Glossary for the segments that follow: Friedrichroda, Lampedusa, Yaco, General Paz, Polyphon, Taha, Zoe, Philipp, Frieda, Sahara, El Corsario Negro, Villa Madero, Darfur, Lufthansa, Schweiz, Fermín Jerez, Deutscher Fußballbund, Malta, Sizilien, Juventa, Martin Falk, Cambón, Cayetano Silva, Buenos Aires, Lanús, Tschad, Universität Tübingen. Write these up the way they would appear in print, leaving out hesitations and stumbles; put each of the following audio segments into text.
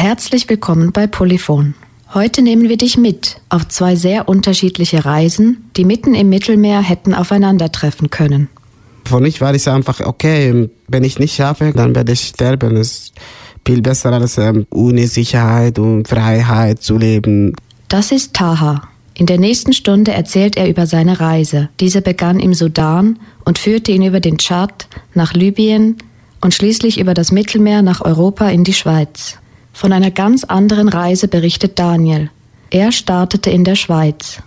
Herzlich willkommen bei Polyphon. Heute nehmen wir dich mit auf zwei sehr unterschiedliche Reisen, die mitten im Mittelmeer hätten aufeinandertreffen können. Von ich war ich einfach, okay, wenn ich nicht schaffe, dann werde ich sterben. Es ist viel besser als ohne Sicherheit und Freiheit zu leben. Das ist Taha. In der nächsten Stunde erzählt er über seine Reise. Diese begann im Sudan und führte ihn über den Tschad nach Libyen und schließlich über das Mittelmeer nach Europa in die Schweiz. Von einer ganz anderen Reise berichtet Daniel. Er startete in der Schweiz.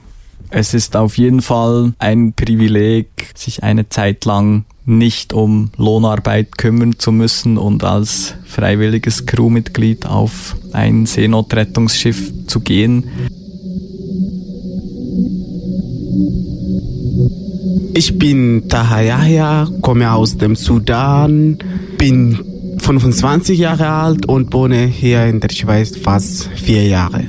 Es ist auf jeden Fall ein Privileg, sich eine Zeit lang nicht um Lohnarbeit kümmern zu müssen und als freiwilliges Crewmitglied auf ein Seenotrettungsschiff zu gehen. Ich bin Taha, komme aus dem Sudan, bin 25 Jahre alt und wohne hier in der Schweiz fast 4 Jahre.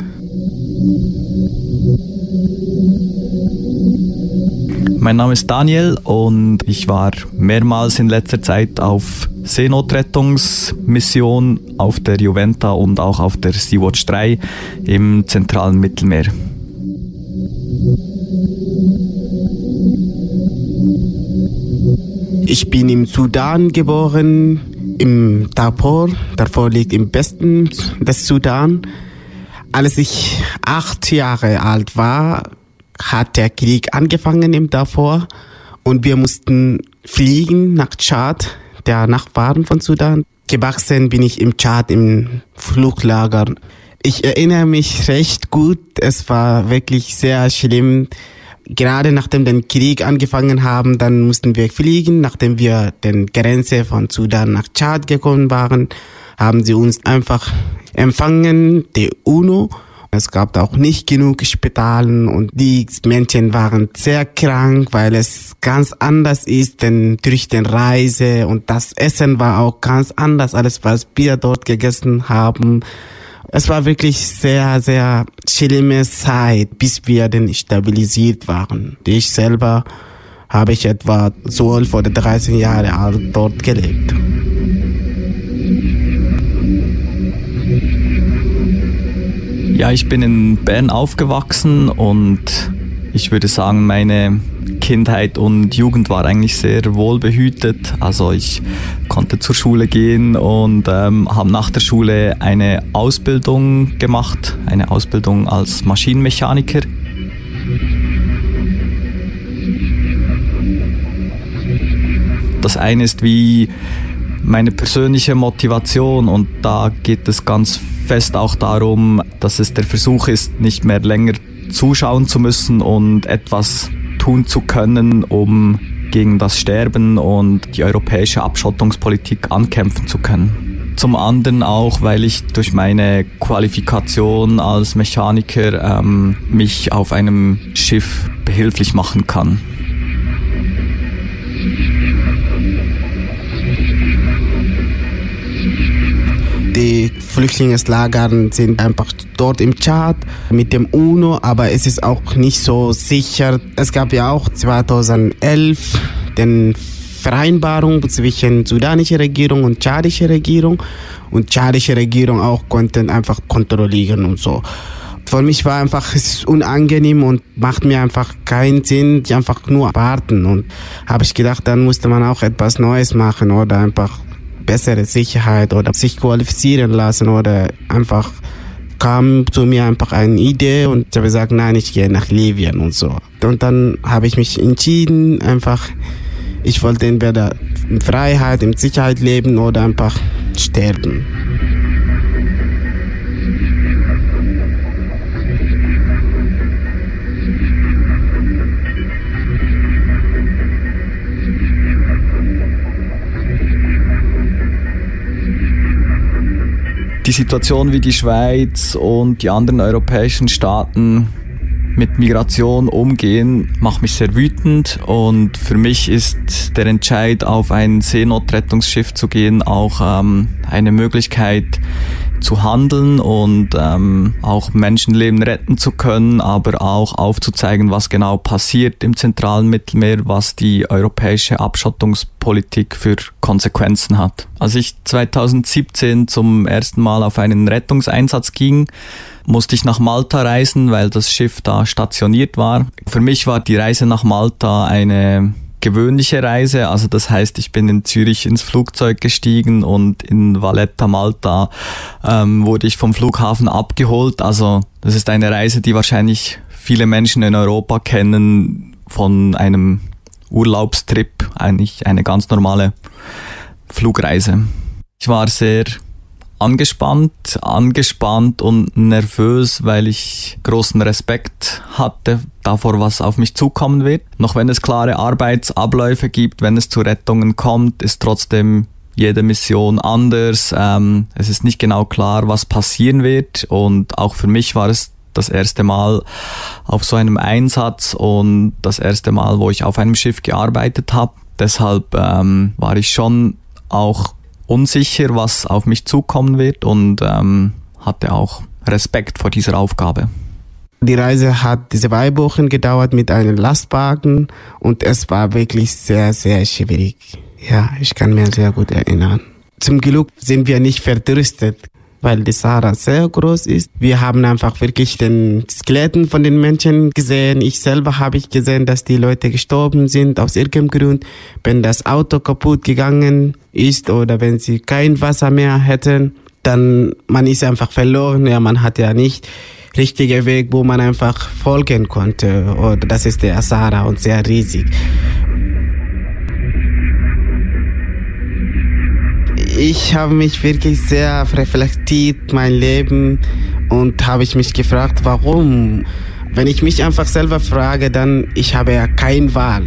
Mein Name ist Daniel und ich war mehrmals in letzter Zeit auf Seenotrettungsmission auf der Juventa und auch auf der Sea-Watch 3 im zentralen Mittelmeer. Ich bin im Sudan geboren, im Darfur liegt im Westen des Sudan. Als ich 8 Jahre alt war, hat der Krieg angefangen im Darfur und wir mussten fliegen nach Tschad, der Nachbarn von Sudan. Gewachsen bin ich im Tschad im Fluglager. Ich erinnere mich recht gut, es war wirklich sehr schlimm. Gerade nachdem den Krieg angefangen haben, dann mussten wir fliegen. Nachdem wir den Grenze von Sudan nach Tschad gekommen waren, haben sie uns einfach empfangen, die UNO. Es gab auch nicht genug Spitalen und die Menschen waren sehr krank, weil es ganz anders ist, denn durch den Reise und das Essen war auch ganz anders, alles was wir dort gegessen haben. Es war wirklich sehr, sehr schlimme Zeit, bis wir dann stabilisiert waren. Ich selber habe ich etwa 12 oder 13 Jahre alt dort gelebt. Ja, ich bin in Bern aufgewachsen und ich würde sagen, meine Kindheit und Jugend war eigentlich sehr wohlbehütet. Also ich konnte zur Schule gehen und habe nach der Schule eine Ausbildung gemacht, eine Ausbildung als Maschinenmechaniker. Das eine ist wie meine persönliche Motivation und da geht es ganz fest auch darum, dass es der Versuch ist, nicht mehr länger zuschauen zu müssen und etwas tun zu können, um gegen das Sterben und die europäische Abschottungspolitik ankämpfen zu können. Zum anderen auch, weil ich durch meine Qualifikation als Mechaniker mich auf einem Schiff behilflich machen kann. Die Flüchtlingslager sind einfach dort im Tschad mit dem UNO, aber es ist auch nicht so sicher. Es gab ja auch 2011 die Vereinbarung zwischen sudanischer Regierung und tschadischer Regierung. Und tschadische Regierung auch konnten einfach kontrollieren und so. Für mich war einfach es unangenehm und macht mir einfach keinen Sinn, die einfach nur warten. Und habe ich gedacht, dann musste man auch etwas Neues machen oder einfach bessere Sicherheit oder sich qualifizieren lassen oder einfach kam zu mir einfach eine Idee und ich habe gesagt, nein, ich gehe nach Libyen und so. Und dann habe ich mich entschieden, einfach, ich wollte entweder in Freiheit, in Sicherheit leben oder einfach sterben. Die Situation, wie die Schweiz und die anderen europäischen Staaten mit Migration umgehen, macht mich sehr wütend und für mich ist der Entscheid, auf ein Seenotrettungsschiff zu gehen, auch eine Möglichkeit, zu handeln und auch Menschenleben retten zu können, aber auch aufzuzeigen, was genau passiert im zentralen Mittelmeer, was die europäische Abschottungspolitik für Konsequenzen hat. Als ich 2017 zum ersten Mal auf einen Rettungseinsatz ging, musste ich nach Malta reisen, weil das Schiff da stationiert war. Für mich war die Reise nach Malta eine gewöhnliche Reise, also das heißt, ich bin in Zürich ins Flugzeug gestiegen und in Valletta, Malta, wurde ich vom Flughafen abgeholt. Also das ist eine Reise, die wahrscheinlich viele Menschen in Europa kennen von einem Urlaubstrip, eigentlich eine ganz normale Flugreise. Ich war sehr angespannt und nervös, weil ich großen Respekt hatte davor, was auf mich zukommen wird. Noch wenn es klare Arbeitsabläufe gibt, wenn es zu Rettungen kommt, ist trotzdem jede Mission anders. Es ist nicht genau klar, was passieren wird, und auch für mich war es das erste Mal auf so einem Einsatz und das erste Mal, wo ich auf einem Schiff gearbeitet habe. Deshalb war ich schon auch unsicher, was auf mich zukommen wird, und hatte auch Respekt vor dieser Aufgabe. Die Reise hat 2 Wochen gedauert mit einem Lastwagen und es war wirklich sehr, sehr schwierig. Ja, ich kann mich sehr gut erinnern. Zum Glück sind wir nicht verdurstet, weil die Sahara sehr groß ist. Wir haben einfach wirklich den Skeletten von den Menschen gesehen. Ich selber habe gesehen, dass die Leute gestorben sind aus irgendeinem Grund. Wenn das Auto kaputt gegangen ist oder wenn sie kein Wasser mehr hätten, dann man ist einfach verloren. Ja, man hat ja nicht richtigen Weg, wo man einfach folgen konnte. Und das ist der Sahara und sehr riesig. Ich habe mich wirklich sehr reflektiert, mein Leben, und habe ich mich gefragt, warum? Wenn ich mich einfach selber frage, dann, ich habe ja keine Wahl.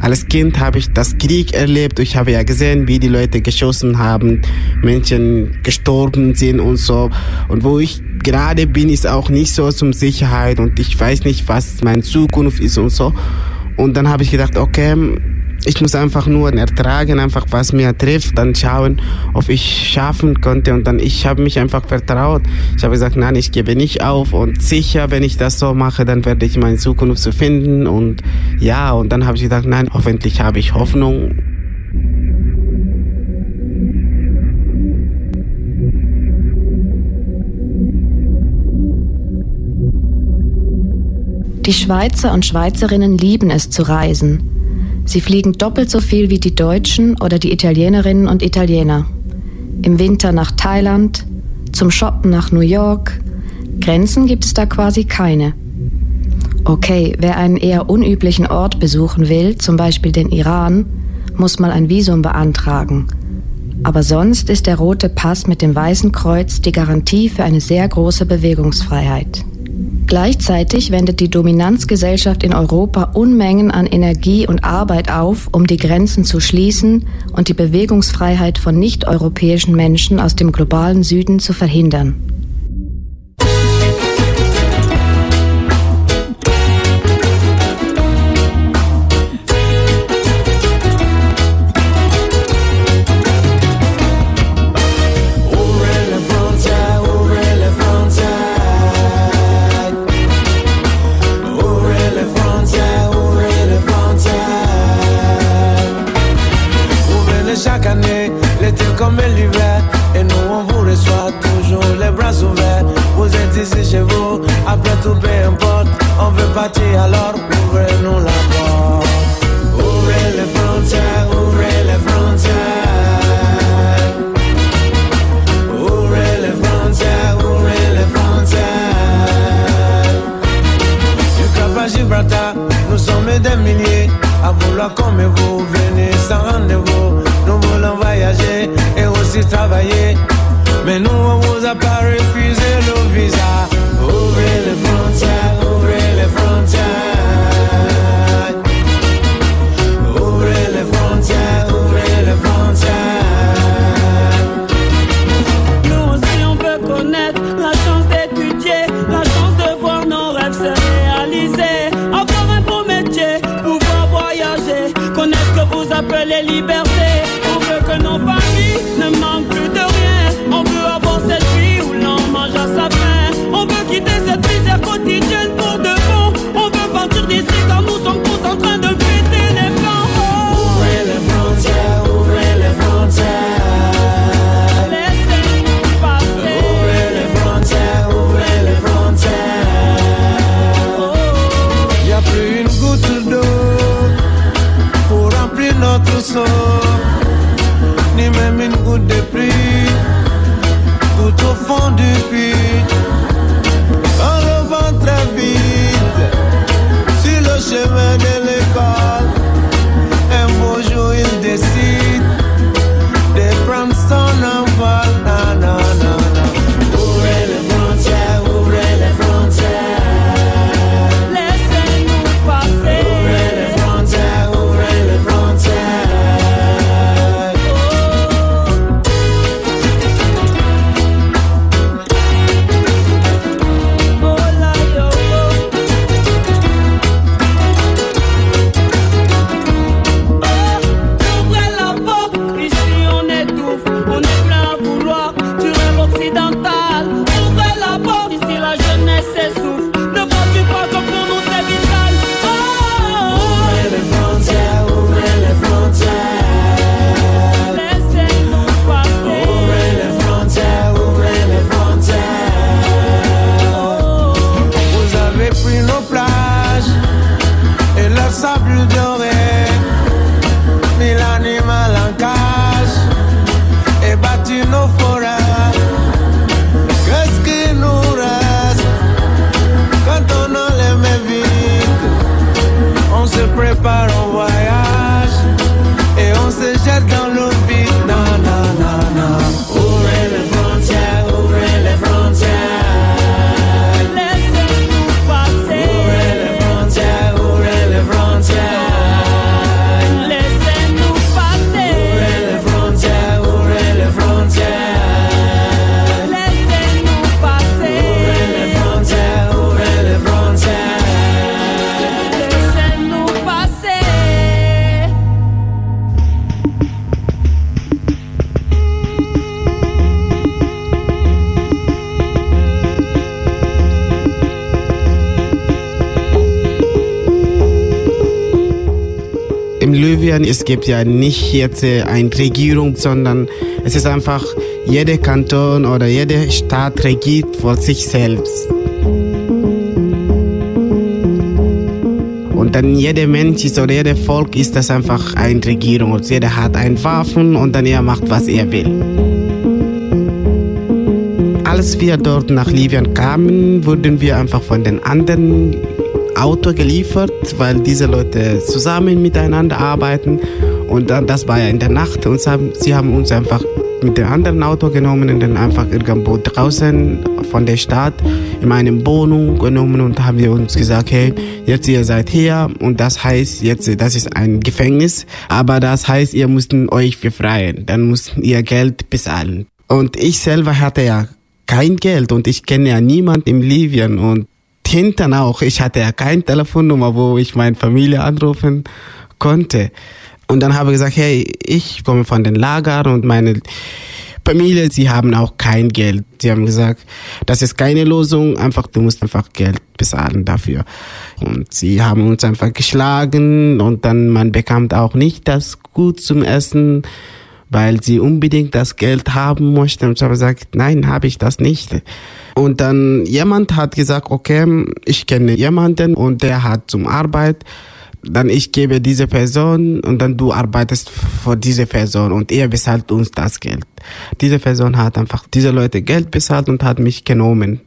Als Kind habe ich das Krieg erlebt, ich habe ja gesehen, wie die Leute geschossen haben, Menschen gestorben sind und so. Und wo ich gerade bin, ist auch nicht so zum Sicherheit und ich weiß nicht, was meine Zukunft ist und so. Und dann habe ich gedacht, okay, ich muss einfach nur ertragen, einfach was mir trifft, dann schauen, ob ich schaffen konnte. Und dann, ich habe mich einfach vertraut. Ich habe gesagt, nein, ich gebe nicht auf. Und sicher, wenn ich das so mache, dann werde ich meine Zukunft zu finden. Und ja, und dann habe ich gedacht, nein, hoffentlich habe ich Hoffnung. Die Schweizer und Schweizerinnen lieben es zu reisen. Sie fliegen doppelt so viel wie die Deutschen oder die Italienerinnen und Italiener. Im Winter nach Thailand, zum Shoppen nach New York. Grenzen gibt es da quasi keine. Okay, wer einen eher unüblichen Ort besuchen will, zum Beispiel den Iran, muss mal ein Visum beantragen. Aber sonst ist der rote Pass mit dem weißen Kreuz die Garantie für eine sehr große Bewegungsfreiheit. Gleichzeitig wendet die Dominanzgesellschaft in Europa Unmengen an Energie und Arbeit auf, um die Grenzen zu schließen und die Bewegungsfreiheit von nicht-europäischen Menschen aus dem globalen Süden zu verhindern. Liberté, on veut que nos familles ne manquent plus de rien. On veut avoir cette vie où lui même une goutte de pluie, tout au fond du puits. En revend très vite sur le chemin de l'école. Un beau jour il décide de prendre son envol. Na, na, na, na. Ouvrez les frontières par un voyage et on se jette dans l'eau vide. Na na na na. Ouvrez les frontières, ouvrez les frontières, laissez-nous passer. Ouvrez les frontières, ouvrez les frontières, laissez-nous passer. Ouvrez les frontières, ouvrez les frontières, laissez-nous passer. Ouvrez les frontières, ouvrez les frontières. Libyen, es gibt ja nicht jetzt eine Regierung, sondern es ist einfach, jeder Kanton oder jede Stadt regiert vor sich selbst. Und dann jeder Mensch ist, oder jeder Volk ist das einfach eine Regierung. Und jeder hat einen Waffen und dann er macht, was er will. Als wir dort nach Libyen kamen, wurden wir einfach von den anderen Auto geliefert, weil diese Leute zusammen miteinander arbeiten, und dann, das war ja in der Nacht, und sie haben uns einfach mit dem anderen Auto genommen und dann einfach irgendwo draußen von der Stadt in eine Wohnung genommen und haben wir uns gesagt, hey, jetzt ihr seid hier und das heißt, jetzt das ist ein Gefängnis, aber das heißt, ihr müsst euch befreien, dann müsst ihr Geld bezahlen. Und ich selber hatte ja kein Geld und ich kenne ja niemanden in Libyen und hinten auch. Ich hatte ja keine Telefonnummer, wo ich meine Familie anrufen konnte. Und dann habe ich gesagt, hey, ich komme von den Lagern und meine Familie, sie haben auch kein Geld. Sie haben gesagt, das ist keine Lösung, einfach, du musst einfach Geld bezahlen dafür. Und sie haben uns einfach geschlagen und dann, man bekam auch nicht das gut zum Essen, weil sie unbedingt das Geld haben möchten. Ich habe gesagt, nein, habe ich das nicht. Und dann jemand hat gesagt, okay, ich kenne jemanden und der hat zum Arbeit. Dann ich gebe diese Person und dann du arbeitest für diese Person und er bezahlt uns das Geld. Diese Person hat einfach diese Leute Geld bezahlt und hat mich genommen.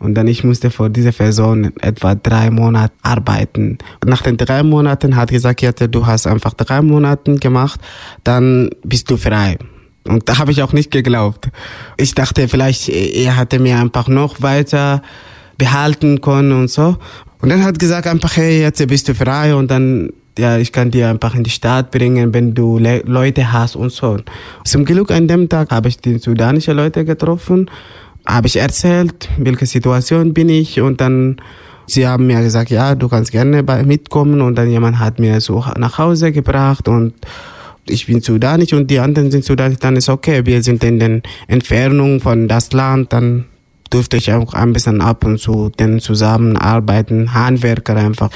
Und dann ich musste für diese Person etwa 3 Monate arbeiten. Nach den 3 Monaten hat gesagt, ja, du hast einfach 3 Monate gemacht, dann bist du frei. Und da habe ich auch nicht geglaubt. Ich dachte, vielleicht er hatte mir einfach noch weiter behalten können und so. Und dann hat gesagt einfach, hey, jetzt bist du frei und dann, ja, ich kann dir einfach in die Stadt bringen, wenn du Leute hast und so. Zum Glück an dem Tag habe ich die sudanischen Leute getroffen, habe ich erzählt, welche Situation bin ich, und dann sie haben mir gesagt, ja, du kannst gerne mitkommen, und dann jemand hat mir so nach Hause gebracht und ich bin Sudanisch und die anderen sind Sudanisch, dann ist okay, wir sind in der Entfernung von das Land, dann durfte ich auch ein bisschen ab und zu dann zusammenarbeiten, Handwerker einfach.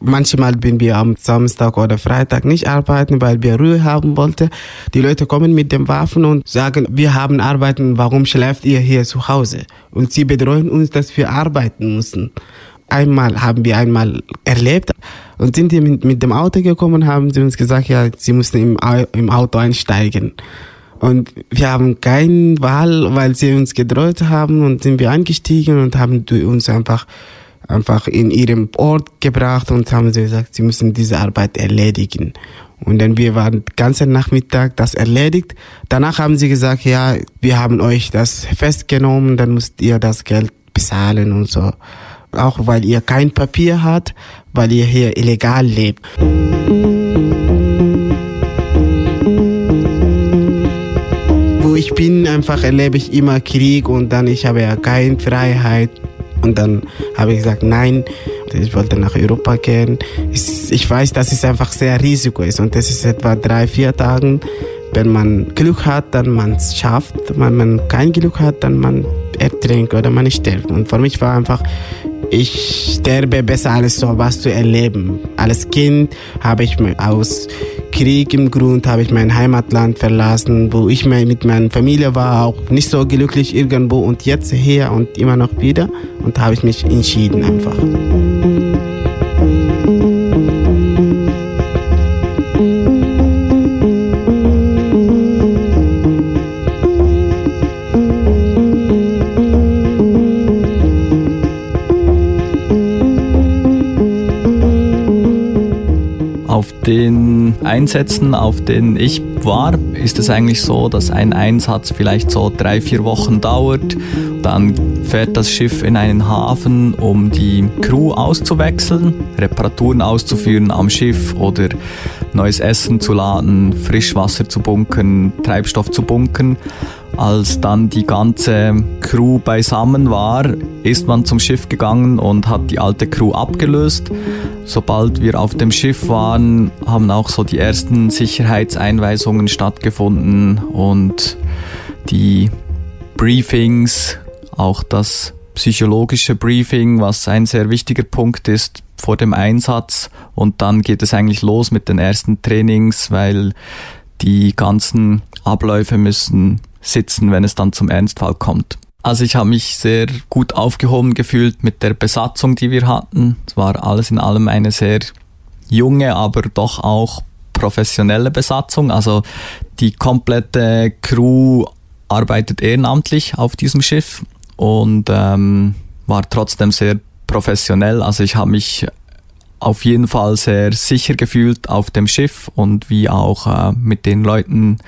Manchmal bin wir am Samstag oder Freitag nicht arbeiten, weil wir Ruhe haben wollten. Die Leute kommen mit den Waffen und sagen, wir haben Arbeiten, warum schläft ihr hier zu Hause? Und sie bedrohen uns, dass wir arbeiten müssen. Haben wir einmal erlebt und sind mit dem Auto gekommen, haben sie uns gesagt, ja, sie müssen im Auto einsteigen. Und wir haben keine Wahl, weil sie uns gedroht haben, und sind wir eingestiegen und haben uns einfach in ihrem Ort gebracht und haben sie gesagt, sie müssen diese Arbeit erledigen. Und dann wir waren den ganzen Nachmittag das erledigt. Danach haben sie gesagt, ja, wir haben euch das festgenommen, dann müsst ihr das Geld bezahlen und so. Auch weil ihr kein Papier habt, weil ihr hier illegal lebt. Wo ich bin, einfach erlebe ich immer Krieg und dann ich habe ja keine Freiheit. Und dann habe ich gesagt, nein, ich wollte nach Europa gehen. Ich weiß, dass es einfach sehr Risiko ist und das ist etwa 3-4 Tagen. Wenn man Glück hat, dann man es schafft. Wenn man kein Glück hat, dann man ertrinkt oder man stirbt. Und für mich war einfach, ich sterbe besser als sowas zu erleben. Als Kind habe ich aus Krieg im Grund habe ich mein Heimatland verlassen, wo ich mit meiner Familie war, auch nicht so glücklich irgendwo und jetzt hier und immer noch wieder. Und da habe ich mich entschieden einfach. Den Einsätzen, auf denen ich war, ist es eigentlich so, dass ein Einsatz vielleicht so 3-4 Wochen dauert. Dann fährt das Schiff in einen Hafen, um die Crew auszuwechseln, Reparaturen auszuführen am Schiff oder neues Essen zu laden, Frischwasser zu bunkern, Treibstoff zu bunkern. Als dann die ganze Crew beisammen war, ist man zum Schiff gegangen und hat die alte Crew abgelöst. Sobald wir auf dem Schiff waren, haben auch so die ersten Sicherheitseinweisungen stattgefunden und die Briefings, auch das psychologische Briefing, was ein sehr wichtiger Punkt ist vor dem Einsatz. Und dann geht es eigentlich los mit den ersten Trainings, weil die ganzen Abläufe müssen sitzen, wenn es dann zum Ernstfall kommt. Also ich habe mich sehr gut aufgehoben gefühlt mit der Besatzung, die wir hatten. Es war alles in allem eine sehr junge, aber doch auch professionelle Besatzung. Also die komplette Crew arbeitet ehrenamtlich auf diesem Schiff und war trotzdem sehr professionell. Also ich habe mich auf jeden Fall sehr sicher gefühlt auf dem Schiff und wie auch mit den Leuten,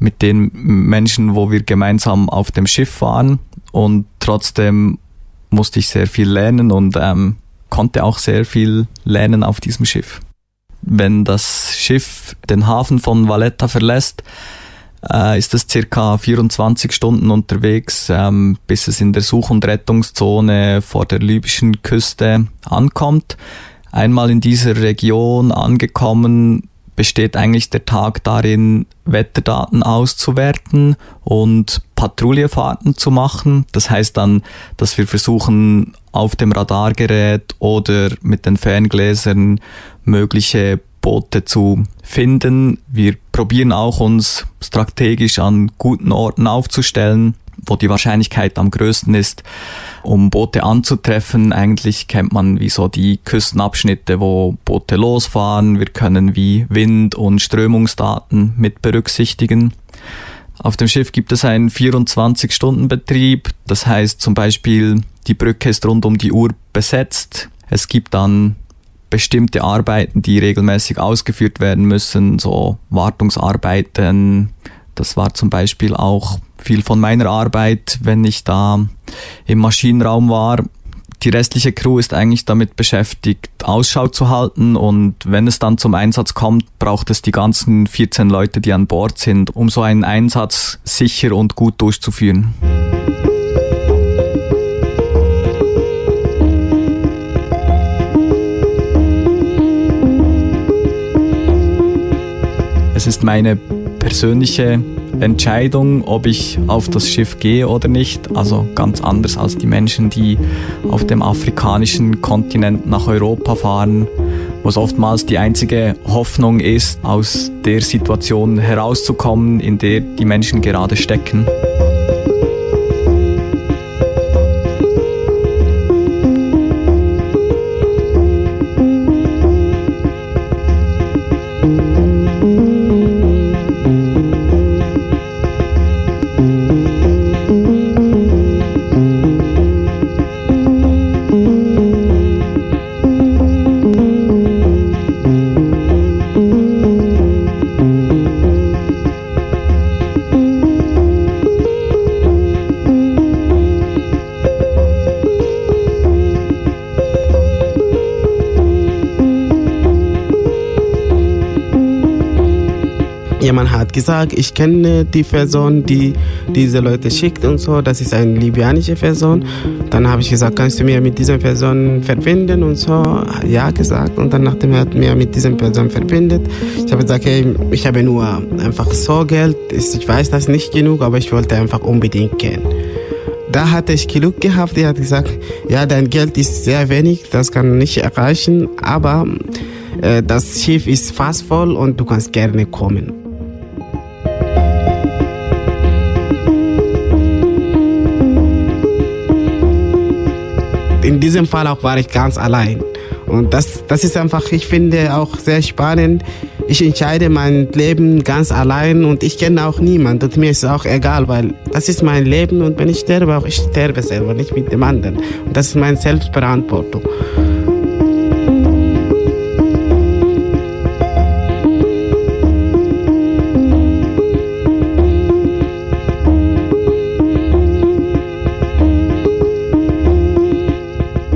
mit den Menschen, wo wir gemeinsam auf dem Schiff waren, und trotzdem musste ich sehr viel lernen und konnte auch sehr viel lernen auf diesem Schiff. Wenn das Schiff den Hafen von Valletta verlässt, ist es circa 24 Stunden unterwegs, bis es in der Such- und Rettungszone vor der libyschen Küste ankommt. Einmal in dieser Region angekommen, besteht eigentlich der Tag darin, Wetterdaten auszuwerten und Patrouillefahrten zu machen. Das heißt dann, dass wir versuchen, auf dem Radargerät oder mit den Ferngläsern mögliche Boote zu finden. Wir probieren auch, uns strategisch an guten Orten aufzustellen, wo die Wahrscheinlichkeit am größten ist, um Boote anzutreffen. Eigentlich kennt man wie so die Küstenabschnitte, wo Boote losfahren. Wir können wie Wind- und Strömungsdaten mit berücksichtigen. Auf dem Schiff gibt es einen 24-Stunden-Betrieb. Das heißt zum Beispiel, die Brücke ist rund um die Uhr besetzt. Es gibt dann bestimmte Arbeiten, die regelmäßig ausgeführt werden müssen, so Wartungsarbeiten. Das war zum Beispiel auch viel von meiner Arbeit, wenn ich da im Maschinenraum war. Die restliche Crew ist eigentlich damit beschäftigt, Ausschau zu halten, und wenn es dann zum Einsatz kommt, braucht es die ganzen 14 Leute, die an Bord sind, um so einen Einsatz sicher und gut durchzuführen. Es ist meine persönliche Entscheidung, ob ich auf das Schiff gehe oder nicht, also ganz anders als die Menschen, die auf dem afrikanischen Kontinent nach Europa fahren, was oftmals die einzige Hoffnung ist, aus der Situation herauszukommen, in der die Menschen gerade stecken. man hat gesagt, ich kenne die Person, die diese Leute schickt und so, das ist eine libyanische Person. Dann habe ich gesagt, kannst du mir mit dieser Person verbinden und so, ja gesagt. Und dann nachdem er mir mit dieser Person verbindet, ich habe gesagt, hey, ich habe nur einfach so Geld, ich weiß das nicht genug, aber ich wollte einfach unbedingt gehen. Da hatte ich Glück gehabt, die hat gesagt, ja, dein Geld ist sehr wenig, das kann nicht erreichen, aber das Schiff ist fast voll und du kannst gerne kommen. In diesem Fall auch war ich ganz allein. Und das ist einfach, ich finde auch sehr spannend. Ich entscheide mein Leben ganz allein und ich kenne auch niemanden. Und mir ist es auch egal, weil das ist mein Leben und wenn ich sterbe, auch ich sterbe selber, nicht mit dem anderen. Und das ist meine Selbstverantwortung.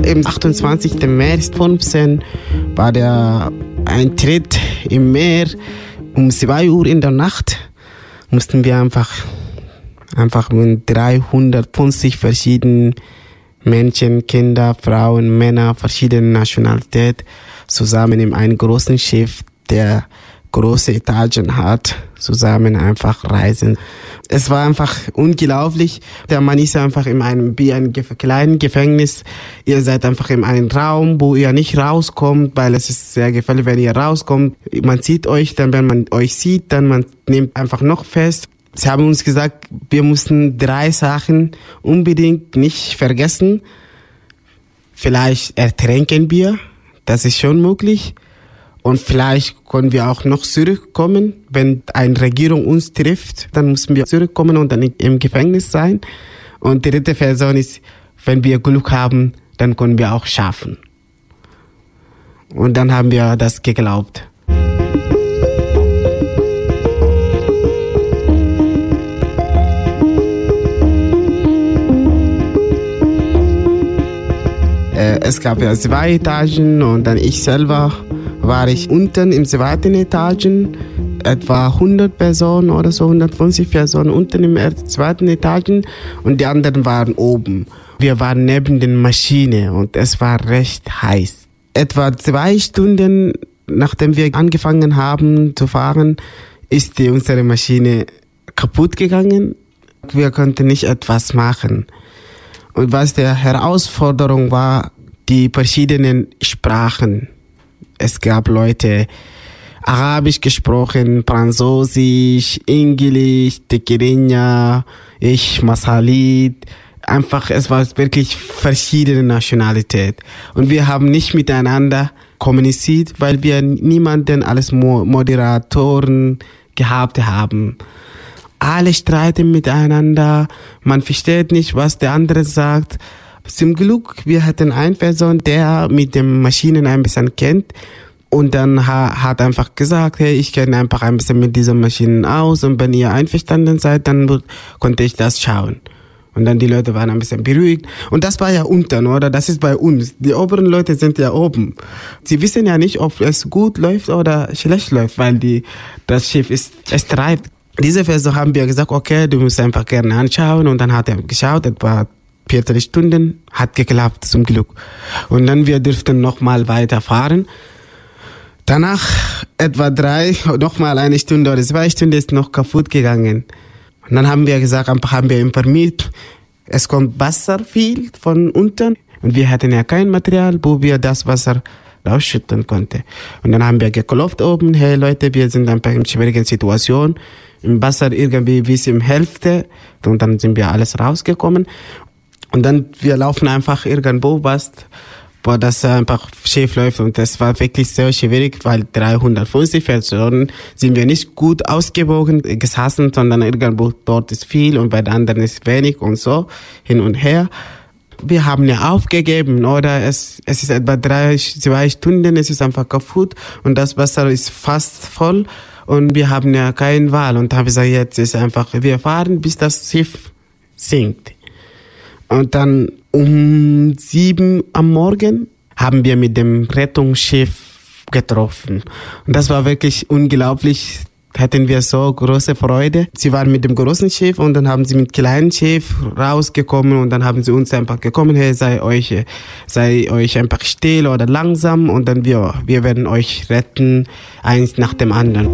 Am 28. März 2015 war der Eintritt im Meer. Um 2 Uhr in der Nacht mussten wir einfach mit 350 verschiedenen Menschen, Kinder, Frauen, Männer, verschiedenen Nationalitäten zusammen in einem großen Schiff, der große Etagen hat, zusammen einfach reisen. Es war einfach unglaublich. Der Mann ist einfach in einem wie ein kleinen Gefängnis. Ihr seid einfach in einem Raum, wo ihr nicht rauskommt, weil es ist sehr gefährlich, wenn ihr rauskommt. Man sieht euch, dann wenn man euch sieht, dann man nimmt einfach noch fest. Sie haben uns gesagt, wir müssen 3 Sachen unbedingt nicht vergessen. Vielleicht ertränken wir, das ist schon möglich. Und vielleicht können wir auch noch zurückkommen. Wenn eine Regierung uns trifft, dann müssen wir zurückkommen und dann im Gefängnis sein. Und die dritte Person ist, wenn wir Glück haben, dann können wir auch schaffen. Und dann haben wir das geglaubt. Es gab ja 2 Etagen und dann ich selber. War ich unten im 2. Etagen, etwa 100 Personen oder so, 150 Personen unten im 2. Etagen und die anderen waren oben. Wir waren neben der Maschine und es war recht heiß. Etwa 2 Stunden, nachdem wir angefangen haben zu fahren, ist unsere Maschine kaputt gegangen. Wir konnten nicht etwas machen. Und was die Herausforderung war, die verschiedenen Sprachen. Es gab Leute, Arabisch gesprochen, Französisch, Englisch, Tigrinya, Masalit. Einfach, es war wirklich verschiedene Nationalität. Und wir haben nicht miteinander kommuniziert, weil wir niemanden als Moderatoren gehabt haben. Alle streiten miteinander, man versteht nicht, was der andere sagt. Zum Glück, wir hatten eine Person, der mit den Maschinen ein bisschen kennt und dann hat einfach gesagt, hey, ich kenne einfach ein bisschen mit diesen Maschinen aus und wenn ihr einverstanden seid, dann konnte ich das schauen. Und dann die Leute waren ein bisschen beruhigt. Und das war ja unten, oder? Das ist bei uns. Die oberen Leute sind ja oben. Sie wissen ja nicht, ob es gut läuft oder schlecht läuft, weil das Schiff es treibt. Diese Person haben wir gesagt, okay, du musst einfach gerne anschauen und dann hat er geschaut, etwa 4 Stunden, hat geklappt, zum Glück. Und dann wir durften nochmal weiterfahren. Danach etwa 3, nochmal 1 Stunde oder 2 Stunden ist noch kaputt gegangen. Und dann haben wir gesagt, haben wir informiert, es kommt Wasser viel von unten. Und wir hatten ja kein Material, wo wir das Wasser ausschütten konnten. Und dann haben wir geklopft oben, hey Leute, wir sind einfach in einer schwierigen Situation. Im Wasser irgendwie bis in Hälfte. Und dann sind wir alles rausgekommen. Und dann, wir laufen einfach irgendwo, wo das einfach schief läuft. Und das war wirklich sehr schwierig, weil 350 Personen sind wir nicht gut ausgewogen gesessen, sondern irgendwo dort ist viel und bei den anderen ist wenig und so, hin und her. Wir haben ja aufgegeben, oder? Es ist etwa 2 Stunden, es ist einfach kaputt und das Wasser ist fast voll und wir haben ja keine Wahl. Und da habe ich gesagt, jetzt ist einfach, wir fahren, bis das Schiff sinkt. Und dann um 7 am Morgen haben wir mit dem Rettungsschiff getroffen. Und das war wirklich unglaublich. hatten wir so große Freude. Sie waren mit dem großen Schiff und dann haben sie mit kleinen Schiff rausgekommen und dann haben sie uns einfach gekommen, hey, sei euch einfach still oder langsam und dann wir werden euch retten, eins nach dem anderen.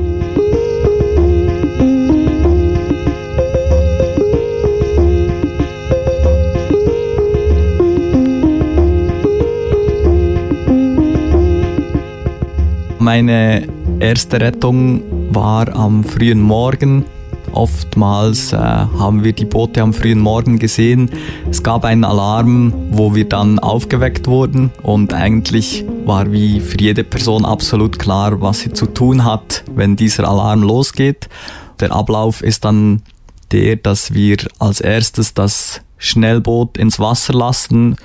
Meine erste Rettung war am frühen Morgen. Oftmals haben wir die Boote am frühen Morgen gesehen. Es gab einen Alarm, wo wir dann aufgeweckt wurden und eigentlich war wie für jede Person absolut klar, was sie zu tun hat, wenn dieser Alarm losgeht. Der Ablauf ist dann der, dass wir als erstes das Schnellboot ins Wasser lassen.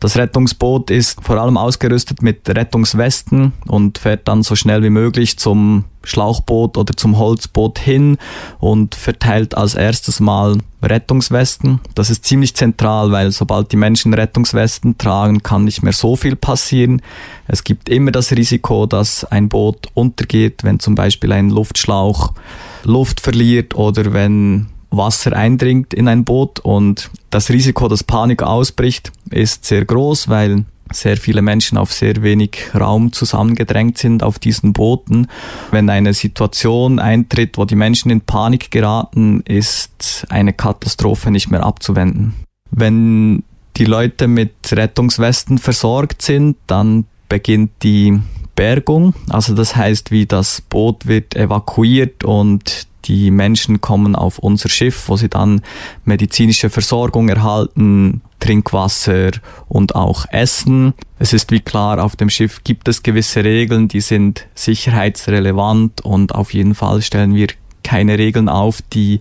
Das Rettungsboot ist vor allem ausgerüstet mit Rettungswesten und fährt dann so schnell wie möglich zum Schlauchboot oder zum Holzboot hin und verteilt als erstes mal Rettungswesten. Das ist ziemlich zentral, weil sobald die Menschen Rettungswesten tragen, kann nicht mehr so viel passieren. Es gibt immer das Risiko, dass ein Boot untergeht, wenn zum Beispiel ein Luftschlauch Luft verliert oder wenn Wasser eindringt in ein Boot und das Risiko, dass Panik ausbricht, ist sehr groß, weil sehr viele Menschen auf sehr wenig Raum zusammengedrängt sind auf diesen Booten. Wenn eine Situation eintritt, wo die Menschen in Panik geraten, ist eine Katastrophe nicht mehr abzuwenden. Wenn die Leute mit Rettungswesten versorgt sind, dann beginnt die Bergung. Also das heißt, wie das Boot wird evakuiert und die Menschen kommen auf unser Schiff, wo sie dann medizinische Versorgung erhalten, Trinkwasser und auch Essen. Es ist wie klar, auf dem Schiff gibt es gewisse Regeln, die sind sicherheitsrelevant und auf jeden Fall stellen wir keine Regeln auf, die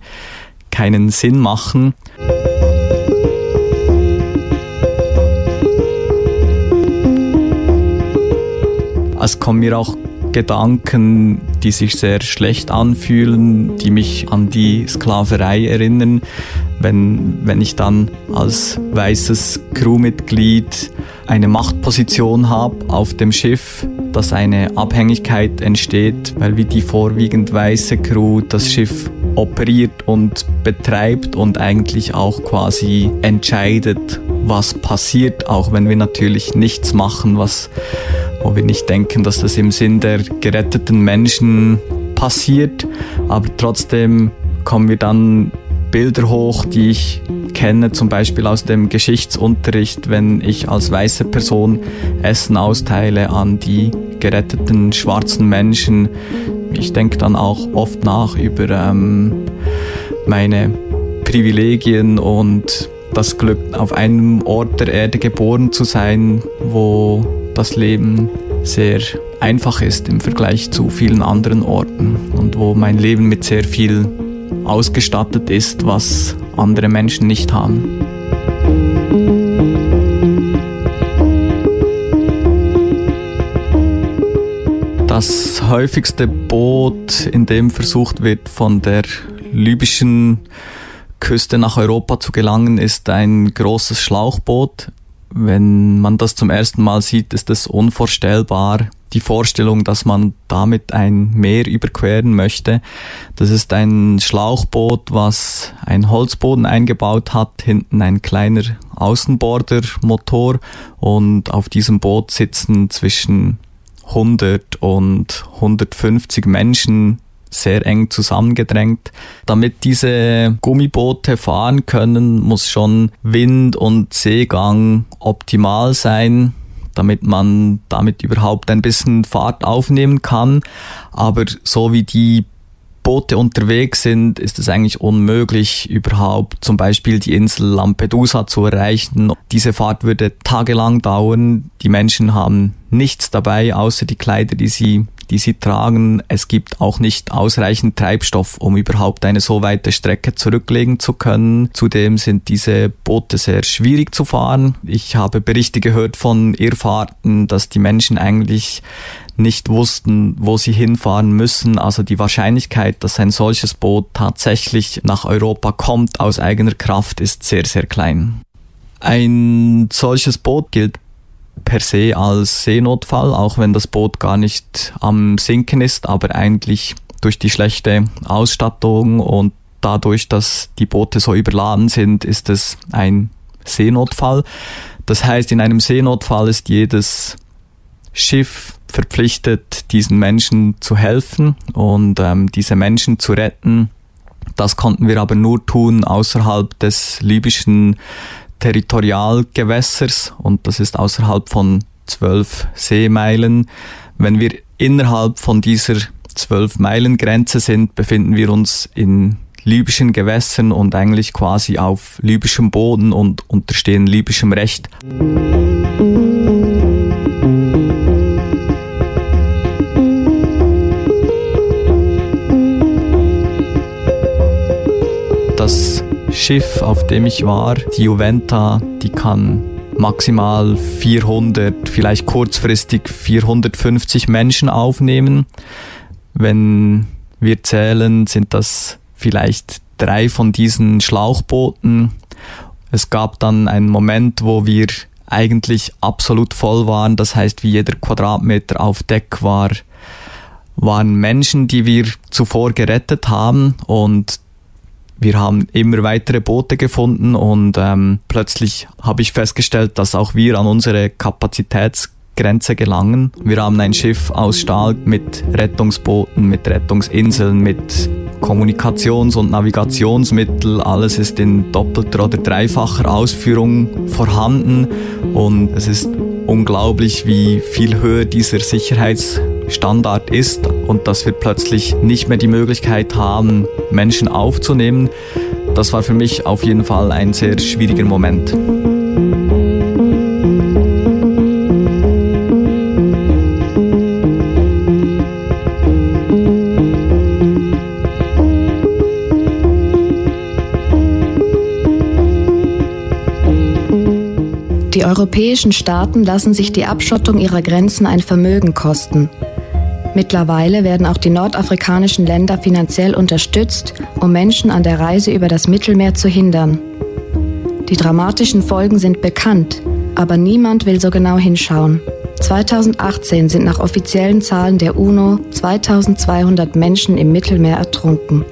keinen Sinn machen. Es kommen mir auch Gedanken, die sich sehr schlecht anfühlen, die mich an die Sklaverei erinnern. Wenn ich dann als weißes Crewmitglied eine Machtposition habe auf dem Schiff, dass eine Abhängigkeit entsteht, weil wie die vorwiegend weiße Crew das Schiff operiert und betreibt und eigentlich auch quasi entscheidet, was passiert, auch wenn wir natürlich nichts machen, wo wir nicht denken, dass das im Sinn der geretteten Menschen passiert. Aber trotzdem kommen wir dann Bilder hoch, die ich kenne, zum Beispiel aus dem Geschichtsunterricht, wenn ich als weiße Person Essen austeile an die geretteten schwarzen Menschen. Ich denke dann auch oft nach über meine Privilegien und das Glück, auf einem Ort der Erde geboren zu sein, wo das Leben sehr einfach ist im Vergleich zu vielen anderen Orten und wo mein Leben mit sehr viel ausgestattet ist, was andere Menschen nicht haben. Das häufigste Boot, in dem versucht wird, von der libyschen Küste nach Europa zu gelangen, ist ein großes Schlauchboot. Wenn man das zum ersten Mal sieht, ist es unvorstellbar. Die Vorstellung, dass man damit ein Meer überqueren möchte. Das ist ein Schlauchboot, was einen Holzboden eingebaut hat, hinten ein kleiner Außenbordermotor und auf diesem Boot sitzen zwischen 100 und 150 Menschen sehr eng zusammengedrängt. Damit diese Gummiboote fahren können, muss schon Wind und Seegang optimal sein, damit man damit überhaupt ein bisschen Fahrt aufnehmen kann. Aber so wie die Boote unterwegs sind, ist es eigentlich unmöglich, überhaupt zum Beispiel die Insel Lampedusa zu erreichen. Diese Fahrt würde tagelang dauern. Die Menschen haben nichts dabei, außer die Kleider, die sie tragen. Es gibt auch nicht ausreichend Treibstoff, um überhaupt eine so weite Strecke zurücklegen zu können. Zudem sind diese Boote sehr schwierig zu fahren. Ich habe Berichte gehört von Irrfahrten, dass die Menschen eigentlich nicht wussten, wo sie hinfahren müssen. Also die Wahrscheinlichkeit, dass ein solches Boot tatsächlich nach Europa kommt aus eigener Kraft, ist sehr, sehr klein. Ein solches Boot gilt per se als Seenotfall, auch wenn das Boot gar nicht am Sinken ist, aber eigentlich durch die schlechte Ausstattung und dadurch, dass die Boote so überladen sind, ist es ein Seenotfall. Das heißt, in einem Seenotfall ist jedes Schiff verpflichtet, diesen Menschen zu helfen und diese Menschen zu retten. Das konnten wir aber nur tun außerhalb des libyschen Territorialgewässers, und das ist außerhalb von 12 Seemeilen. Wenn wir innerhalb von dieser 12-Meilen-Grenze sind, befinden wir uns in libyschen Gewässern und eigentlich quasi auf libyschem Boden und unterstehen libyschem Recht. Das Schiff, auf dem ich war, die Juventa, die kann maximal 400, vielleicht kurzfristig 450 Menschen aufnehmen. Wenn wir zählen, sind das vielleicht 3 von diesen Schlauchbooten. Es gab dann einen Moment, wo wir eigentlich absolut voll waren. Das heißt, wie jeder Quadratmeter auf Deck waren Menschen, die wir zuvor gerettet haben, und wir haben immer weitere Boote gefunden und plötzlich habe ich festgestellt, dass auch wir an unsere Kapazitätsgrenze gelangen. Wir haben ein Schiff aus Stahl mit Rettungsbooten, mit Rettungsinseln, mit Kommunikations- und Navigationsmitteln. Alles ist in doppelter oder dreifacher Ausführung vorhanden und es ist unglaublich, wie viel höher dieser Sicherheitsstandard ist und dass wir plötzlich nicht mehr die Möglichkeit haben, Menschen aufzunehmen. Das war für mich auf jeden Fall ein sehr schwieriger Moment. Die europäischen Staaten lassen sich die Abschottung ihrer Grenzen ein Vermögen kosten. Mittlerweile werden auch die nordafrikanischen Länder finanziell unterstützt, um Menschen an der Reise über das Mittelmeer zu hindern. Die dramatischen Folgen sind bekannt, aber niemand will so genau hinschauen. 2018 sind nach offiziellen Zahlen der UNO 2200 Menschen im Mittelmeer ertrunken.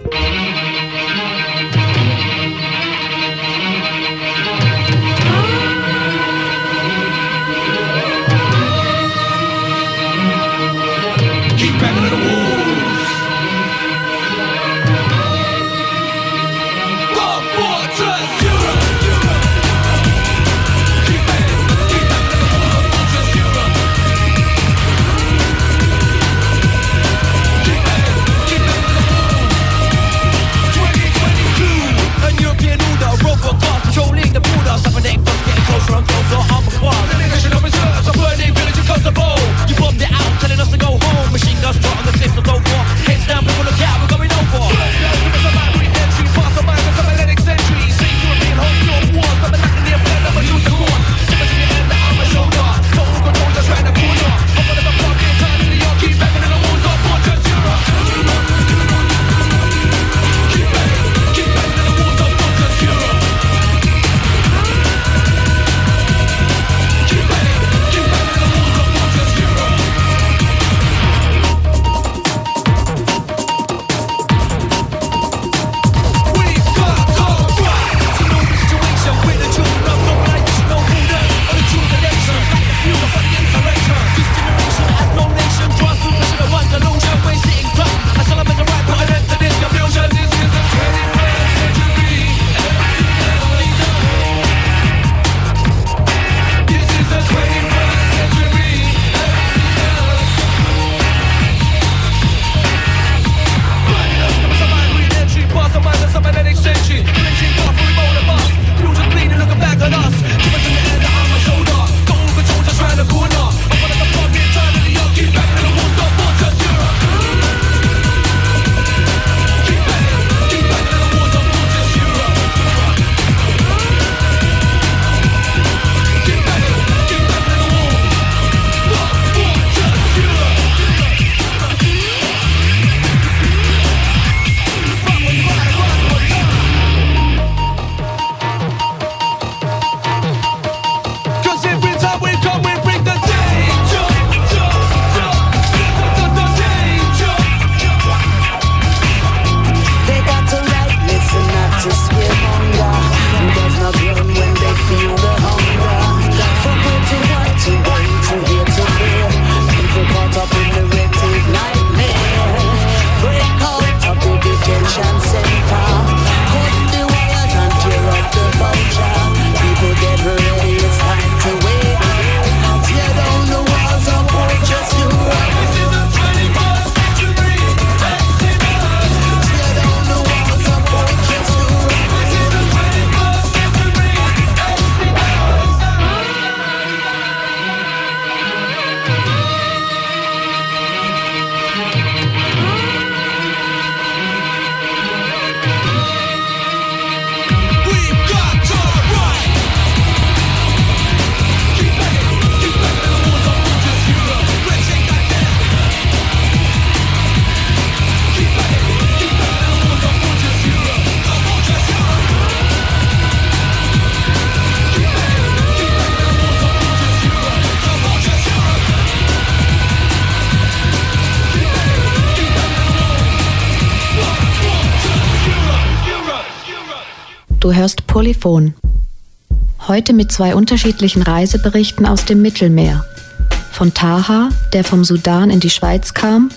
Du hörst Polyphon. Heute mit zwei unterschiedlichen Reiseberichten aus dem Mittelmeer. Von Taha, der vom Sudan in die Schweiz kam,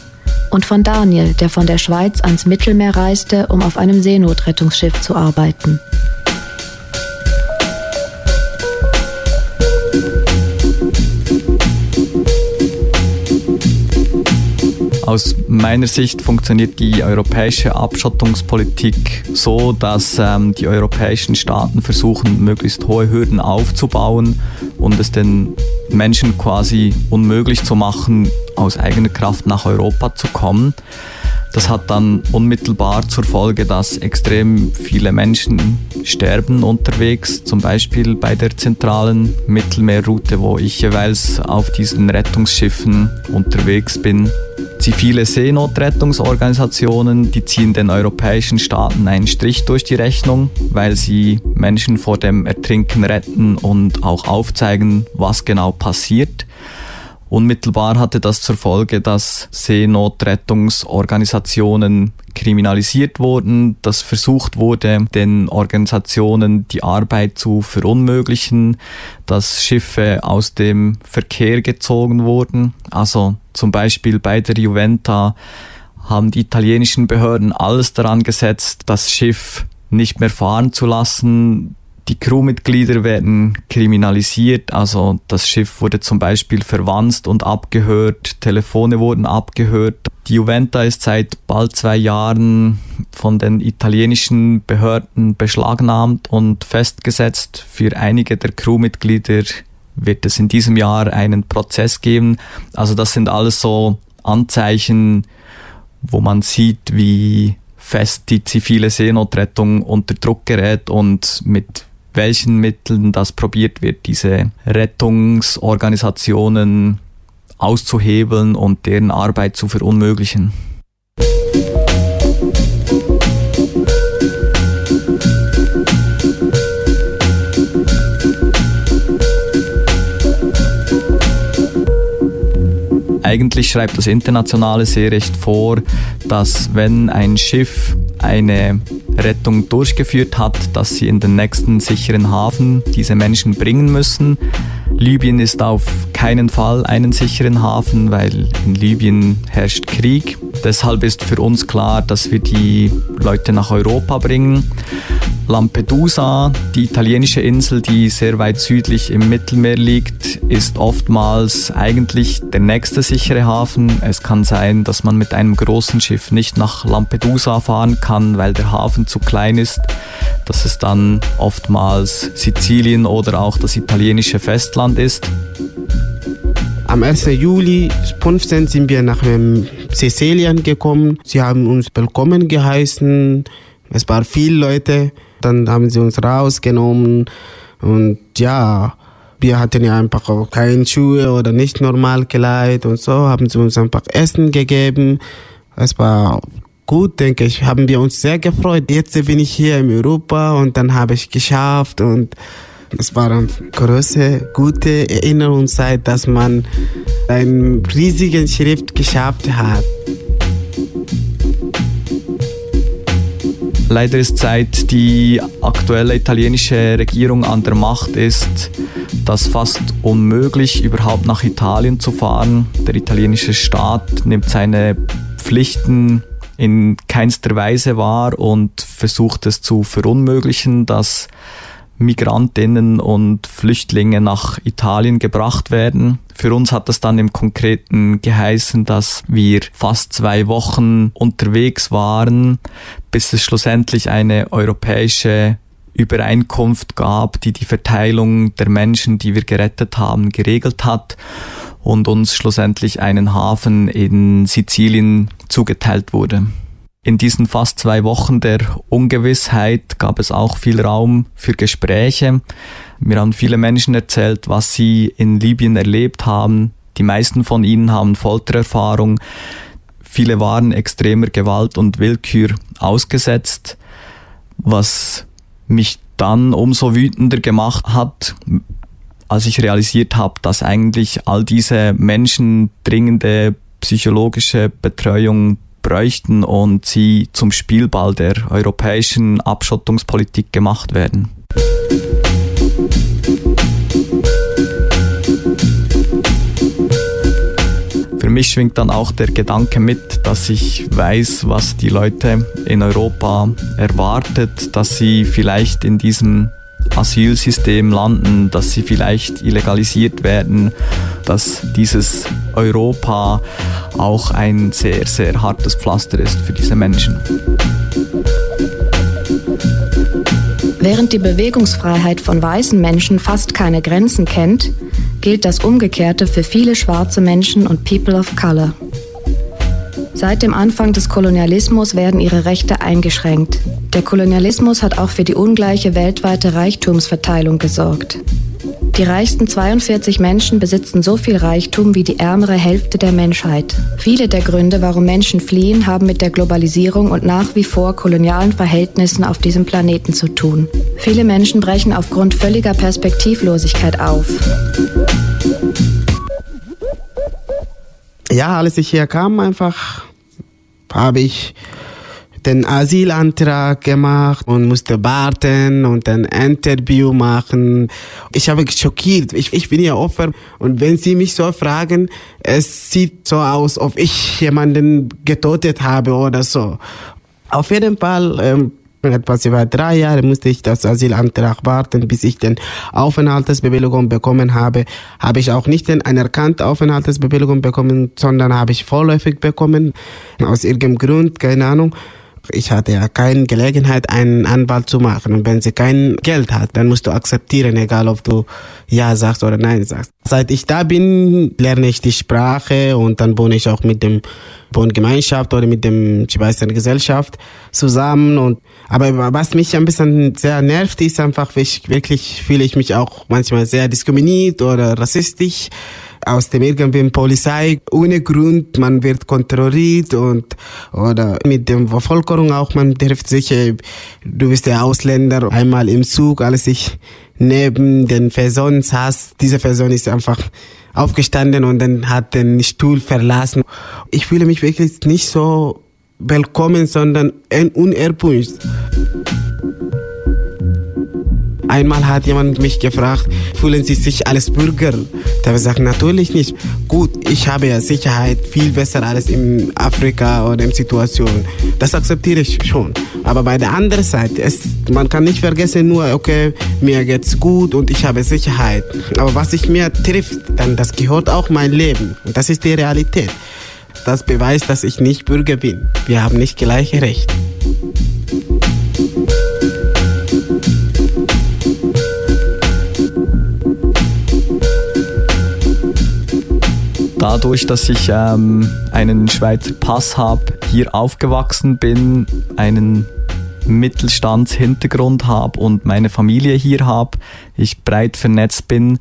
und von Daniel, der von der Schweiz ans Mittelmeer reiste, um auf einem Seenotrettungsschiff zu arbeiten. Aus meiner Sicht funktioniert die europäische Abschottungspolitik so, dass die europäischen Staaten versuchen, möglichst hohe Hürden aufzubauen und es den Menschen quasi unmöglich zu machen, aus eigener Kraft nach Europa zu kommen. Das hat dann unmittelbar zur Folge, dass extrem viele Menschen sterben unterwegs, zum Beispiel bei der zentralen Mittelmeerroute, wo ich jeweils auf diesen Rettungsschiffen unterwegs bin. Zivile Seenotrettungsorganisationen, die ziehen den europäischen Staaten einen Strich durch die Rechnung, weil sie Menschen vor dem Ertrinken retten und auch aufzeigen, was genau passiert. Unmittelbar hatte das zur Folge, dass Seenotrettungsorganisationen kriminalisiert wurden, dass versucht wurde, den Organisationen die Arbeit zu verunmöglichen, dass Schiffe aus dem Verkehr gezogen wurden. Also zum Beispiel bei der Juventa haben die italienischen Behörden alles daran gesetzt, das Schiff nicht mehr fahren zu lassen. Die Crewmitglieder werden kriminalisiert, also das Schiff wurde zum Beispiel verwanzt und abgehört, Telefone wurden abgehört. Die Juventa ist seit bald 2 Jahren von den italienischen Behörden beschlagnahmt und festgesetzt. Für einige der Crewmitglieder wird es in diesem Jahr einen Prozess geben. Also das sind alles so Anzeichen, wo man sieht, wie fest die zivile Seenotrettung unter Druck gerät und mit welchen Mitteln das probiert wird, diese Rettungsorganisationen auszuhebeln und deren Arbeit zu verunmöglichen. Eigentlich schreibt das internationale Seerecht vor, dass wenn ein Schiff eine Rettung durchgeführt hat, dass sie in den nächsten sicheren Hafen diese Menschen bringen müssen. Libyen ist auf keinen Fall einen sicheren Hafen, weil in Libyen herrscht Krieg. Deshalb ist für uns klar, dass wir die Leute nach Europa bringen. Lampedusa, die italienische Insel, die sehr weit südlich im Mittelmeer liegt, ist oftmals eigentlich der nächste sichere Hafen. Es kann sein, dass man mit einem großen Schiff nicht nach Lampedusa fahren kann, weil der Hafen zu klein ist. Dass es dann oftmals Sizilien oder auch das italienische Festland ist. Am 1. Juli 15 sind wir nach Sizilien gekommen. Sie haben uns willkommen geheißen. Es waren viele Leute. Dann haben sie uns rausgenommen. Und ja, wir hatten ja einfach auch keine Schuhe oder nicht normal Kleid und so. Haben sie uns einfach Essen gegeben. Es war gut, denke ich. Haben wir uns sehr gefreut. Jetzt bin ich hier in Europa und dann habe ich geschafft. Und es war eine große, gute Erinnerungszeit, dass man einen riesigen Schritt geschafft hat. Leider ist seit die aktuelle italienische Regierung an der Macht ist, das fast unmöglich, überhaupt nach Italien zu fahren. Der italienische Staat nimmt seine Pflichten in keinster Weise wahr und versucht es zu verunmöglichen, dass Migrantinnen und Flüchtlinge nach Italien gebracht werden. Für uns hat das dann im Konkreten geheißen, dass wir fast 2 Wochen unterwegs waren, bis es schlussendlich eine europäische Übereinkunft gab, die die Verteilung der Menschen, die wir gerettet haben, geregelt hat und uns schlussendlich einen Hafen in Sizilien zugeteilt wurde. In diesen fast 2 Wochen der Ungewissheit gab es auch viel Raum für Gespräche. Mir haben viele Menschen erzählt, was sie in Libyen erlebt haben. Die meisten von ihnen haben Foltererfahrung. Viele waren extremer Gewalt und Willkür ausgesetzt, was mich dann umso wütender gemacht hat, als ich realisiert habe, dass eigentlich all diese Menschen dringende psychologische Betreuung bräuchten und sie zum Spielball der europäischen Abschottungspolitik gemacht werden. Für mich schwingt dann auch der Gedanke mit, dass ich weiß, was die Leute in Europa erwartet, dass sie vielleicht in diesem Asylsystem landen, dass sie vielleicht illegalisiert werden, dass dieses Europa auch ein sehr, sehr hartes Pflaster ist für diese Menschen. Während die Bewegungsfreiheit von weißen Menschen fast keine Grenzen kennt, gilt das Umgekehrte für viele schwarze Menschen und People of Color. Seit dem Anfang des Kolonialismus werden ihre Rechte eingeschränkt. Der Kolonialismus hat auch für die ungleiche weltweite Reichtumsverteilung gesorgt. Die reichsten 42 Menschen besitzen so viel Reichtum wie die ärmere Hälfte der Menschheit. Viele der Gründe, warum Menschen fliehen, haben mit der Globalisierung und nach wie vor kolonialen Verhältnissen auf diesem Planeten zu tun. Viele Menschen brechen aufgrund völliger Perspektivlosigkeit auf. Ja, als ich hier kam, einfach habe ich den Asylantrag gemacht und musste warten und ein Interview machen. Ich habe schockiert. Ich bin ihr Opfer. Und wenn Sie mich so fragen, es sieht so aus, ob ich jemanden getötet habe oder so. Auf jeden Fall, etwas über 3 Jahre musste ich das Asylantrag warten, bis ich den Aufenthaltsbewilligung bekommen habe. Habe ich auch nicht den anerkannte Aufenthaltsbewilligung bekommen, sondern habe ich vorläufig bekommen. Aus irgendeinem Grund, keine Ahnung. Ich hatte ja keine Gelegenheit, einen Anwalt zu machen. Und wenn sie kein Geld hat, dann musst du akzeptieren, egal ob du Ja sagst oder Nein sagst. Seit ich da bin, lerne ich die Sprache und dann wohne ich auch mit der Wohngemeinschaft oder mit der Schweizer Gesellschaft zusammen. Aber was mich ein bisschen sehr nervt, ist einfach, wirklich fühle ich mich auch manchmal sehr diskriminiert oder rassistisch. Aus dem irgendwem Polizei, ohne Grund, man wird kontrolliert oder mit der Bevölkerung auch, man trifft sich, du bist der Ausländer, einmal im Zug, als ich neben den Personen saß, diese Person ist einfach aufgestanden und dann hat den Stuhl verlassen. Ich fühle mich wirklich nicht so willkommen, sondern unerwünscht. Einmal hat jemand mich gefragt, fühlen Sie sich als Bürger? Da habe ich gesagt, natürlich nicht. Gut, ich habe ja Sicherheit viel besser als in Afrika oder in Situationen. Das akzeptiere ich schon. Aber bei der anderen Seite, man kann nicht vergessen, nur, okay, mir geht's gut und ich habe Sicherheit. Aber was ich mir trifft, dann das gehört auch mein Leben. Und das ist die Realität. Das beweist, dass ich nicht Bürger bin. Wir haben nicht gleiche Rechte. Dadurch, dass ich einen Schweizer Pass habe, hier aufgewachsen bin, einen Mittelstandshintergrund habe und meine Familie hier habe, ich breit vernetzt bin,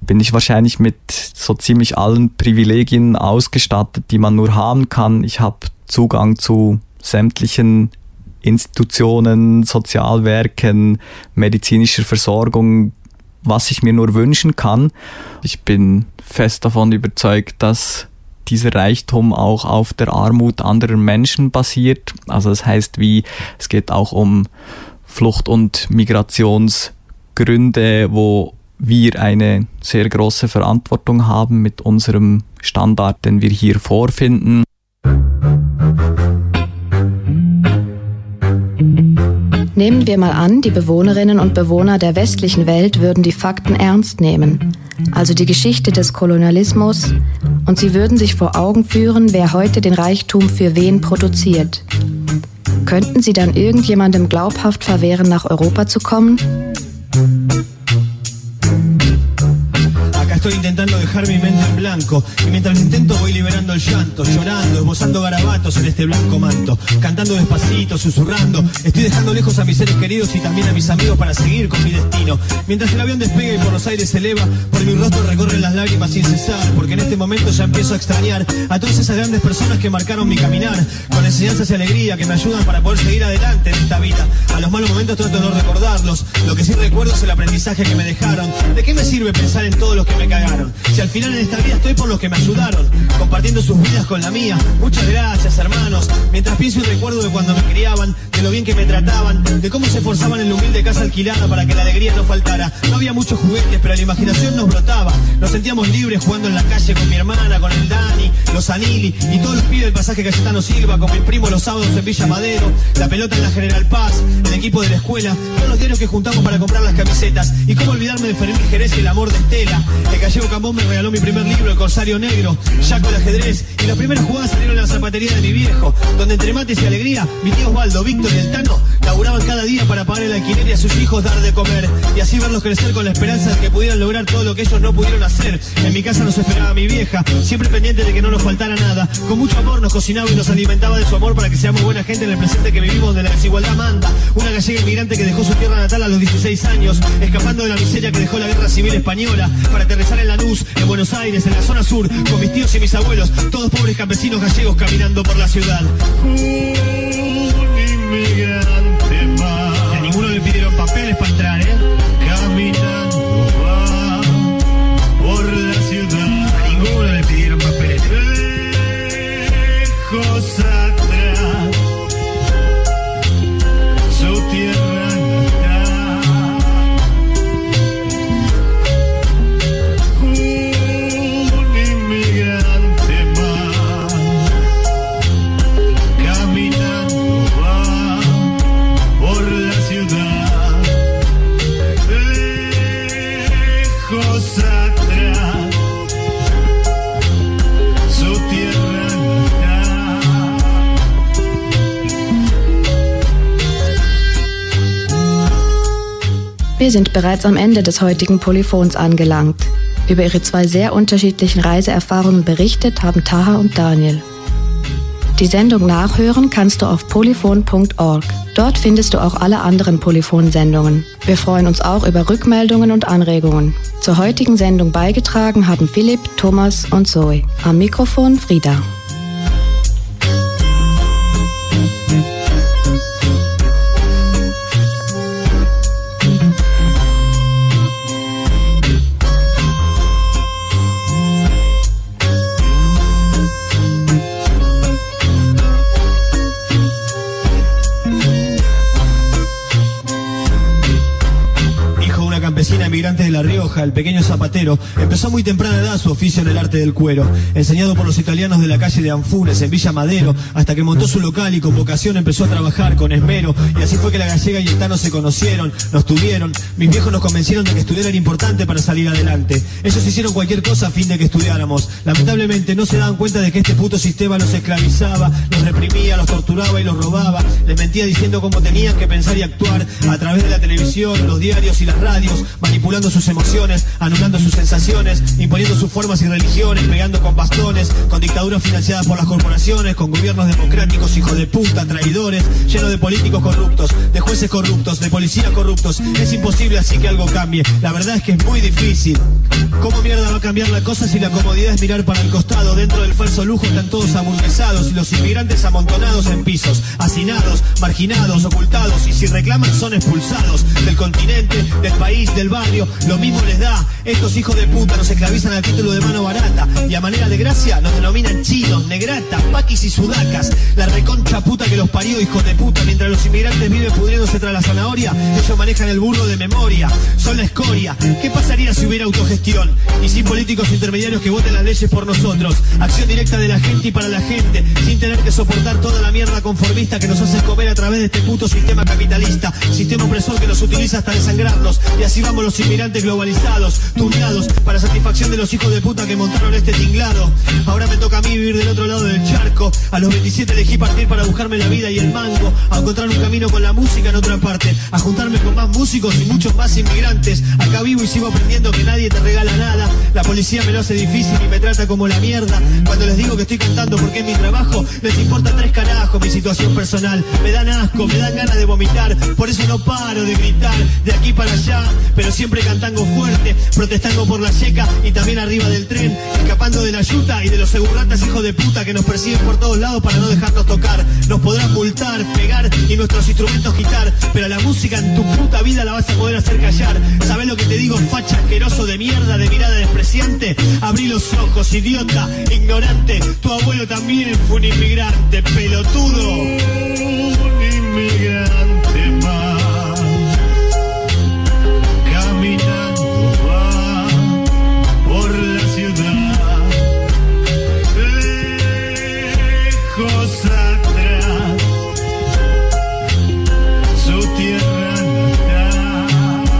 bin ich wahrscheinlich mit so ziemlich allen Privilegien ausgestattet, die man nur haben kann. Ich habe Zugang zu sämtlichen Institutionen, Sozialwerken, medizinischer Versorgung, was ich mir nur wünschen kann. Ich bin fest davon überzeugt, dass dieser Reichtum auch auf der Armut anderer Menschen basiert. Also das heißt, es geht auch um Flucht- und Migrationsgründe, wo wir eine sehr große Verantwortung haben mit unserem Standard, den wir hier vorfinden. Nehmen wir mal an, die Bewohnerinnen und Bewohner der westlichen Welt würden die Fakten ernst nehmen, also die Geschichte des Kolonialismus, und sie würden sich vor Augen führen, wer heute den Reichtum für wen produziert. Könnten sie dann irgendjemandem glaubhaft verwehren, nach Europa zu kommen? Estoy intentando dejar mi mente en blanco y mientras lo intento voy liberando el llanto, llorando, esbozando garabatos en este blanco manto, cantando despacito, susurrando, estoy dejando lejos a mis seres queridos y también a mis amigos para seguir con mi destino. Mientras el avión despega y Buenos Aires se eleva, por mi rostro recorren las lágrimas sin cesar, porque en este momento ya empiezo a extrañar a todas esas grandes personas que marcaron mi caminar, con enseñanzas y alegría que me ayudan para poder seguir adelante en esta vida. A los malos momentos trato de no recordarlos, lo que sí recuerdo es el aprendizaje que me dejaron. ¿De qué me sirve pensar en todos los que me cagaron? Si al final en esta vida estoy por los que me ayudaron, compartiendo sus vidas con la mía. Muchas gracias, hermanos. Mientras pienso y recuerdo de cuando me criaban, de lo bien que me trataban, de cómo se esforzaban en la humilde casa alquilada para que la alegría no faltara. No había muchos juguetes, pero la imaginación nos brotaba. Nos sentíamos libres jugando en la calle con mi hermana, con el Dani, los Anili y todos los pibes del pasaje Cayetano Silva, con mis primos los sábados en Villa Madero, la pelota en la General Paz, el equipo de la escuela, todos los diarios que juntamos para comprar las camisetas. Y cómo olvidarme de Fermín Jerez y el amor de Estela. El gallego Cambón me regaló mi primer libro, El Corsario Negro, Yaco, el ajedrez, y las primeras jugadas salieron en la zapatería de mi viejo, donde entre mates y alegría, mi tío Osvaldo, Víctor y el Tano laburaban cada día para pagar el alquiler y a sus hijos dar de comer, y así verlos crecer con la esperanza de que pudieran lograr todo lo que ellos no pudieron hacer. En mi casa nos esperaba mi vieja, siempre pendiente de que no nos faltara nada. Con mucho amor nos cocinaba y nos alimentaba de su amor para que seamos buena gente en el presente que vivimos, de la desigualdad manda. Una gallega inmigrante que dejó su tierra natal a los 16 años, escapando de la miseria que dejó la guerra civil española, para aterrizar en Lanús, en Buenos Aires, en la zona sur, con mis tíos y mis abuelos, todos pobres campesinos gallegos caminando por la ciudad. Un inmigrante va. A ninguno le pidieron papeles para entrar, ¿eh? Caminando va por la ciudad. A ninguno le pidieron papeles. Lejos atrás, su tierra. Wir sind bereits am Ende des heutigen Polyphons angelangt. Über ihre zwei sehr unterschiedlichen Reiseerfahrungen berichtet haben Taha und Daniel. Die Sendung nachhören kannst du auf polyphon.org. Dort findest du auch alle anderen Polyphon-Sendungen. Wir freuen uns auch über Rückmeldungen und Anregungen. Zur heutigen Sendung beigetragen haben Philipp, Thomas und Zoe. Am Mikrofon Frieda. Inmigrantes de La Rioja, el pequeño zapatero, empezó a muy temprana edad su oficio en el arte del cuero, enseñado por los italianos de la calle de Anfunes, en Villa Madero, hasta que montó su local y con vocación empezó a trabajar con esmero, y así fue que la gallega y el Tano se conocieron, nos tuvieron, mis viejos nos convencieron de que estudiar era importante para salir adelante, ellos hicieron cualquier cosa a fin de que estudiáramos, lamentablemente no se daban cuenta de que este puto sistema los esclavizaba, los reprimía, los torturaba y los robaba, les mentía diciendo cómo tenían que pensar y actuar, a través de la televisión, los diarios y las radios, manipulando sus emociones, anulando sus sensaciones, imponiendo sus formas y religiones, pegando con bastones, con dictaduras financiadas por las corporaciones, con gobiernos democráticos, hijos de puta, traidores, lleno de políticos corruptos, de jueces corruptos, de policías corruptos. Es imposible así que algo cambie. La verdad es que es muy difícil. ¿Cómo mierda va a cambiar la cosa si la comodidad es mirar para el costado? Dentro del falso lujo están todos aburguesados y los inmigrantes amontonados en pisos, hacinados, marginados, ocultados, y si reclaman son expulsados del continente, del país, del barrio, lo mismo les da. Estos hijos de puta nos esclavizan a título de mano barata y a manera de gracia nos denominan chinos, negratas, paquis y sudacas. La reconcha puta que los parió, hijos de puta. Mientras los inmigrantes viven pudriéndose tras la zanahoria, ellos manejan el burro de memoria. Son la escoria. ¿Qué pasaría si hubiera autogestión y sin políticos intermediarios que voten las leyes por nosotros? Acción directa de la gente y para la gente, sin tener que soportar toda la mierda conformista que nos hacen comer a través de este puto sistema capitalista, sistema opresor que nos utiliza hasta desangrarnos. Y así vamos los inmigrantes globalizados, tuneados, para satisfacción de los hijos de puta que montaron este tinglado. Ahora me toca a mí vivir del otro lado del charco. A los 27 elegí partir para buscarme la vida y el mango, a encontrar un camino con la música en otra parte, a juntarme con más músicos y muchos más inmigrantes. Acá vivo y sigo aprendiendo que nadie te regala nada. La policía me lo hace difícil y me trata como la mierda. Cuando les digo que estoy cantando porque es mi trabajo, les importa tres carajos mi situación personal. Me dan asco, me dan ganas de vomitar, por eso no paro de gritar de aquí para allá, pero siempre siempre cantando fuerte, protestando por la yeca y también arriba del tren, escapando de la yuta y de los segurratas hijos de puta que nos persiguen por todos lados para no dejarnos tocar. Nos podrán multar, pegar y nuestros instrumentos quitar, pero la música en tu puta vida la vas a poder hacer callar. ¿Sabés lo que te digo, facha asqueroso de mierda, de mirada despreciante? Abrí los ojos, idiota, ignorante. Tu abuelo también fue un inmigrante, pelotudo. Un inmigrante más, caminando va por la ciudad, lejos atrás, su tierra caminando.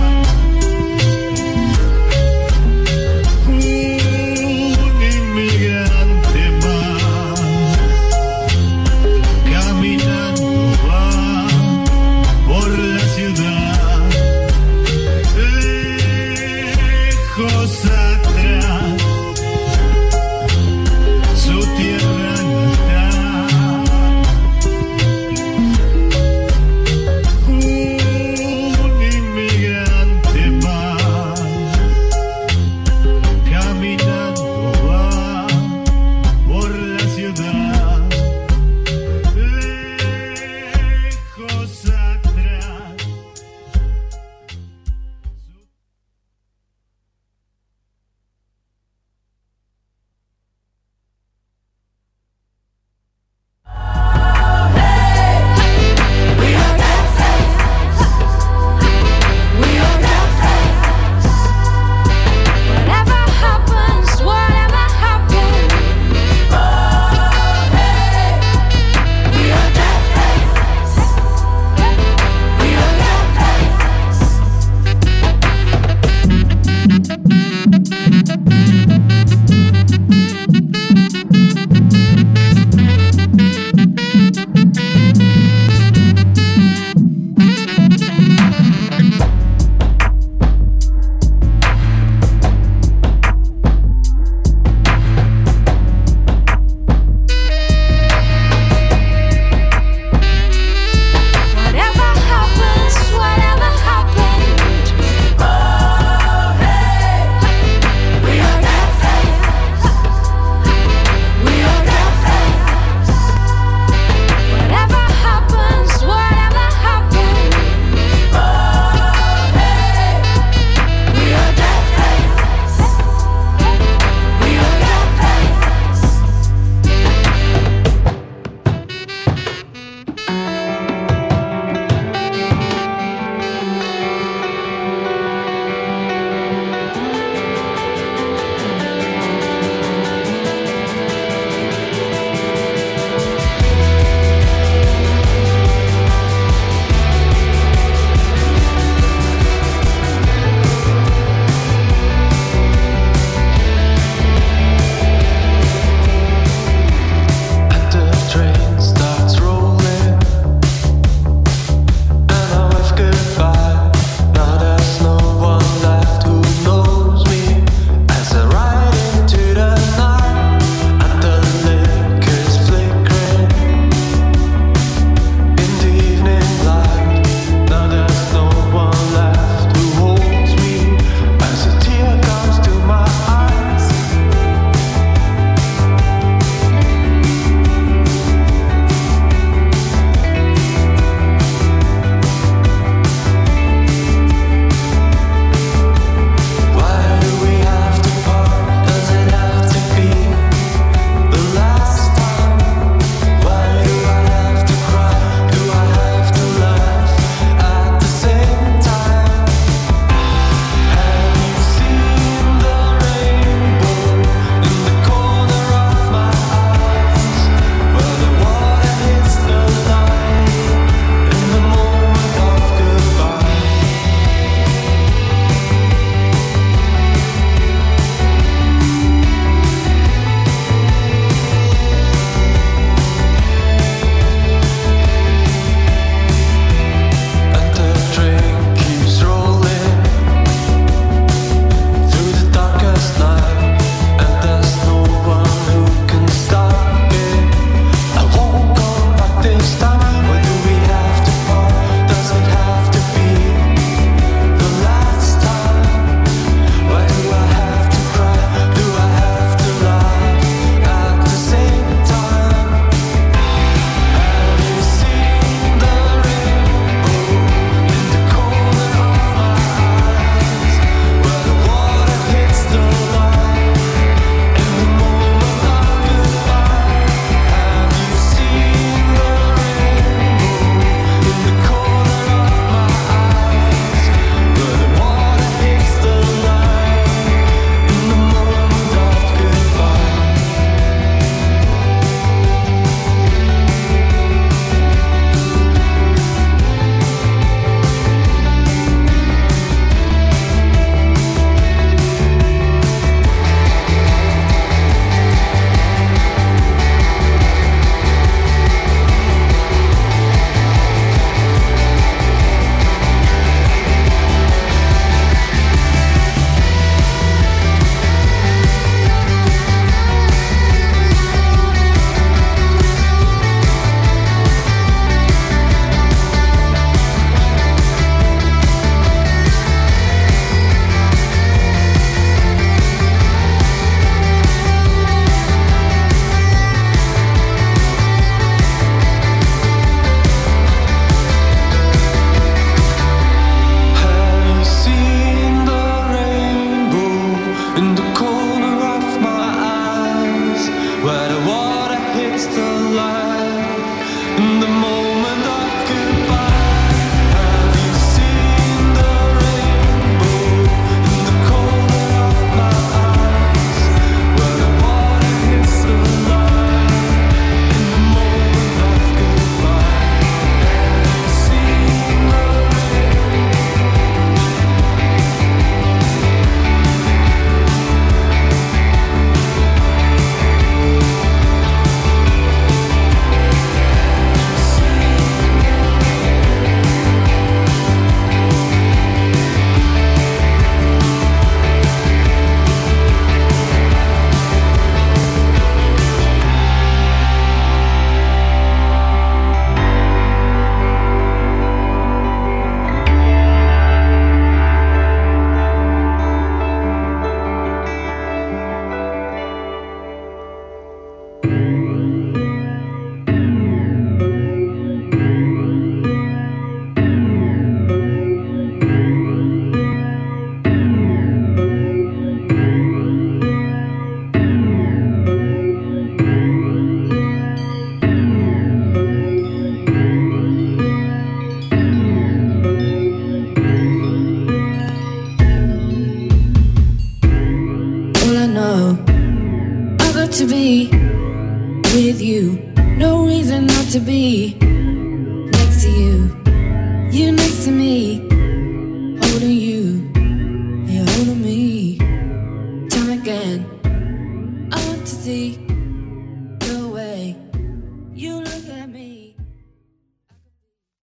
to me.